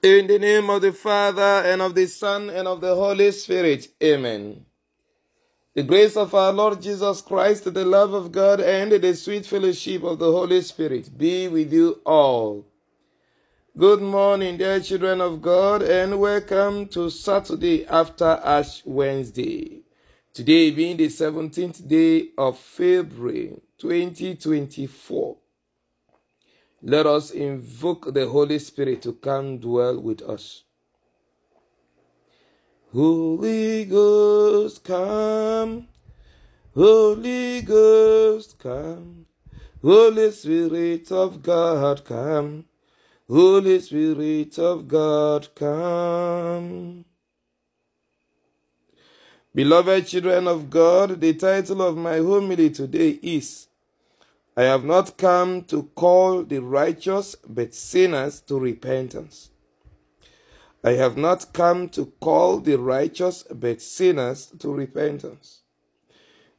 In the name of the Father, and of the Son, and of the Holy Spirit. Amen. The grace of our Lord Jesus Christ, the love of God, and the sweet fellowship of the Holy Spirit be with you all. Good morning, dear children of God, and welcome to Saturday after Ash Wednesday. Today being the 17th day of February 2024. Let us invoke the Holy Spirit to come dwell with us. Holy Ghost, come. Holy Ghost, come. Holy Spirit of God, come. Holy Spirit of God, come. Beloved children of God, the title of my homily today is I have not come to call the righteous, but sinners to repentance. I have not come to call the righteous, but sinners to repentance.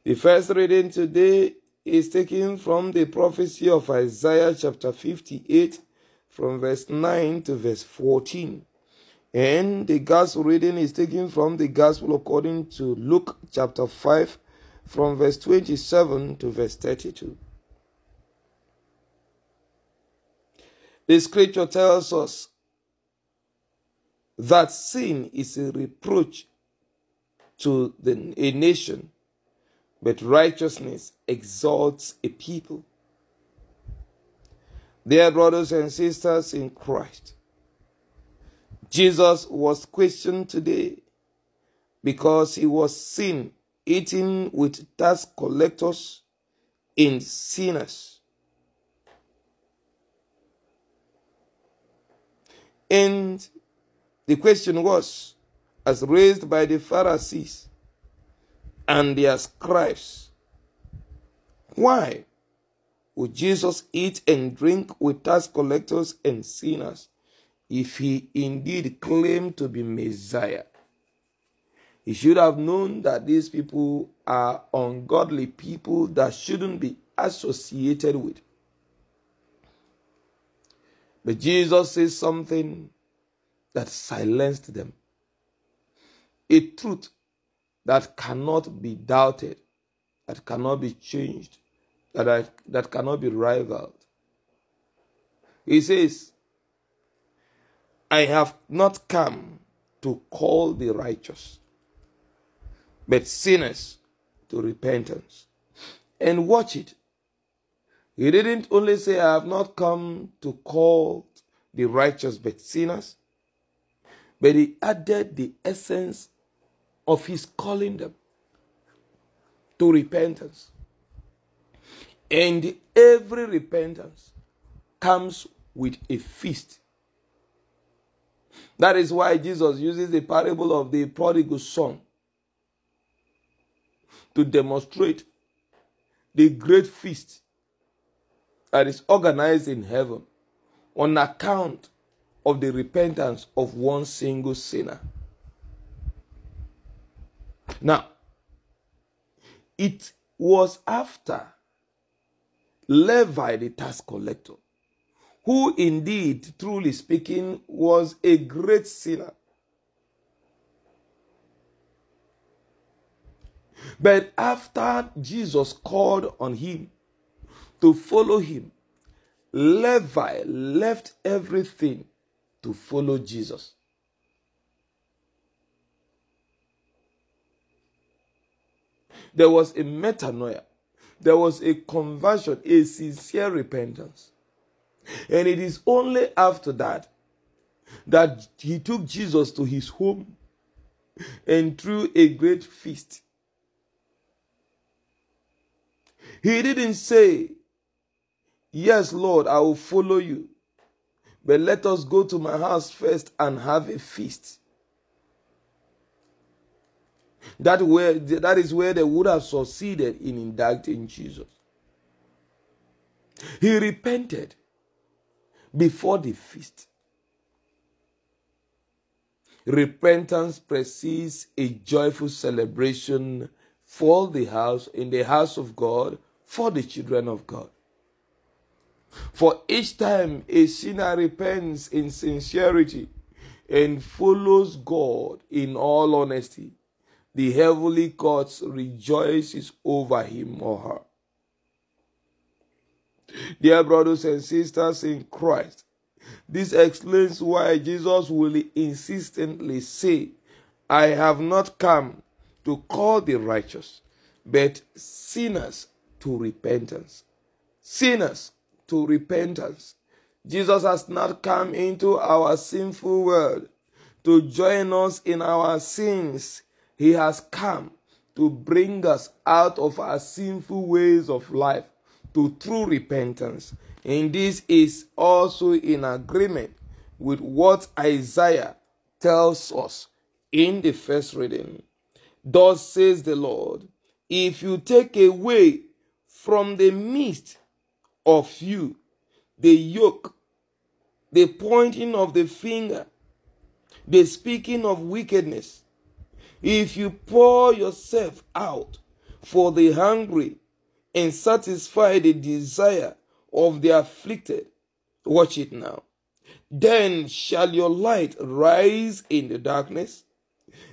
The first reading today is taken from the prophecy of Isaiah chapter 58, from verse 9 to verse 14. And the gospel reading is taken from the gospel according to Luke chapter 5, from verse 27 to verse 32. The scripture tells us that sin is a reproach to a nation, but righteousness exalts a people. Dear brothers and sisters in Christ, Jesus was questioned today because he was seen eating with tax collectors and sinners. And the question was, as raised by the Pharisees and their scribes, why would Jesus eat and drink with tax collectors and sinners if he indeed claimed to be Messiah? He should have known that these people are ungodly people that shouldn't be associated with. But Jesus says something that silenced them, a truth that cannot be doubted, that cannot be changed, that cannot be rivaled. He says, I have not come to call the righteous, but sinners to repentance. And watch it. He didn't only say, I have not come to call the righteous but sinners, but he added the essence of his calling them to repentance. And every repentance comes with a feast. That is why Jesus uses the parable of the prodigal son to demonstrate the great feast that is organized in heaven on account of the repentance of one single sinner. Now, it was after Levi the tax collector, who indeed, truly speaking, was a great sinner. But after Jesus called on him to follow him, Levi left everything to follow Jesus. There was a metanoia. There was a conversion, a sincere repentance. And it is only after that he took Jesus to his home and threw a great feast. He didn't say, yes, Lord, I will follow you, but let us go to my house first and have a feast. That is where they would have succeeded in indicting Jesus. He repented before the feast. Repentance precedes a joyful celebration for the house, in the house of God, for the children of God. For each time a sinner repents in sincerity, and follows God in all honesty, the heavenly courts rejoices over him or her. Dear brothers and sisters in Christ, this explains why Jesus will insistently say, I have not come to call the righteous, but sinners to repentance. Sinners to repentance. Jesus has not come into our sinful world to join us in our sins. He has come to bring us out of our sinful ways of life to true repentance. And this is also in agreement with what Isaiah tells us in the first reading. Thus says the Lord, if you take away from the midst of you the yoke, the pointing of the finger, the speaking of wickedness, if you pour yourself out for the hungry and satisfy the desire of the afflicted, watch it now, then shall your light rise in the darkness,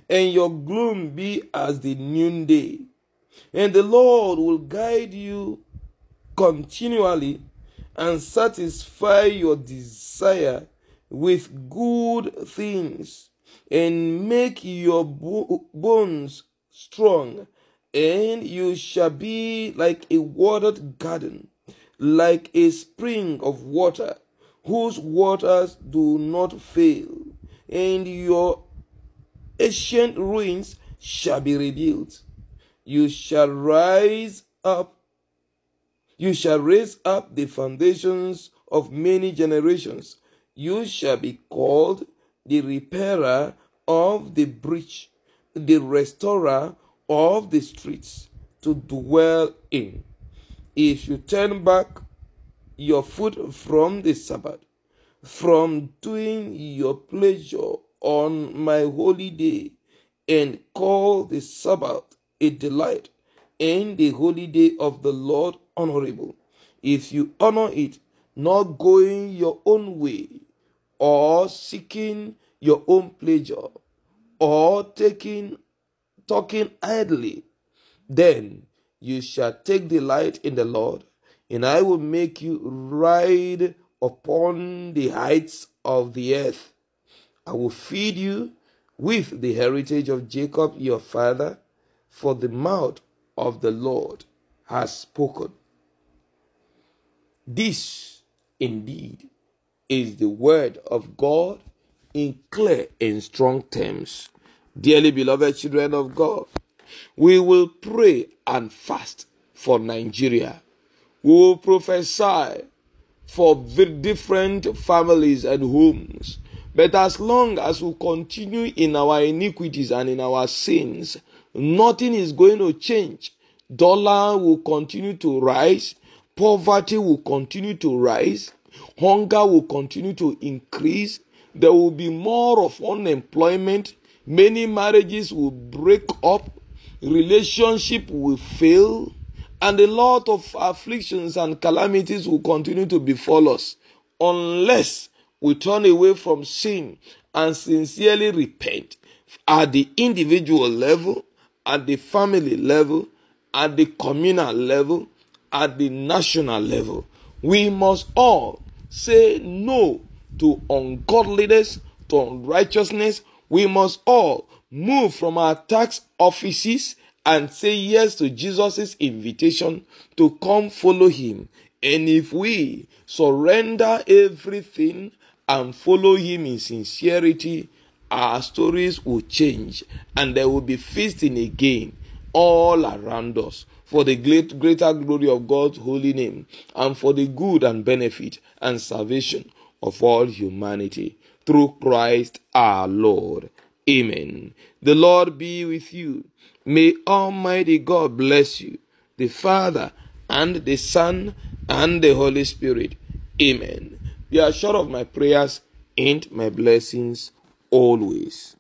and your gloom be as the noonday. And the Lord will guide you continually and satisfy your desire with good things, and make your bones strong, and you shall be like a watered garden, like a spring of water, whose waters do not fail, and your ancient ruins shall be rebuilt. You shall rise up. You shall raise up the foundations of many generations. You shall be called the repairer of the breach, the restorer of the streets to dwell in. If you turn back your foot from the Sabbath, from doing your pleasure on my holy day, and call the Sabbath a delight, and the holy day of the Lord honorable, if you honor it, not going your own way, or seeking your own pleasure, or talking idly, then you shall take delight in the Lord, and I will make you ride upon the heights of the earth. I will feed you with the heritage of Jacob your father, for the mouth of the Lord has spoken. This indeed is the word of God in clear and strong terms. Dearly beloved children of God, we will pray and fast for Nigeria. We will prophesy for different families and homes. But as long as we continue in our iniquities and in our sins, nothing is going to change. Dollar will continue to rise. Poverty will continue to rise. Hunger will continue to increase. There will be more of unemployment. Many marriages will break up. Relationship will fail. And a lot of afflictions and calamities will continue to befall us unless we turn away from sin and sincerely repent at the individual level, at the family level, at the communal level, at the national level. We must all say no to ungodliness, to unrighteousness. We must all move from our tax offices and say yes to Jesus' invitation to come follow him. And if we surrender everything and follow him in sincerity, our stories will change, and there will be feasting again all around us for the greater glory of God's holy name, and for the good and benefit and salvation of all humanity through Christ our Lord. Amen. The Lord be with you. May Almighty God bless you, the Father and the Son and the Holy Spirit. Amen. Be assured of my prayers and my blessings always.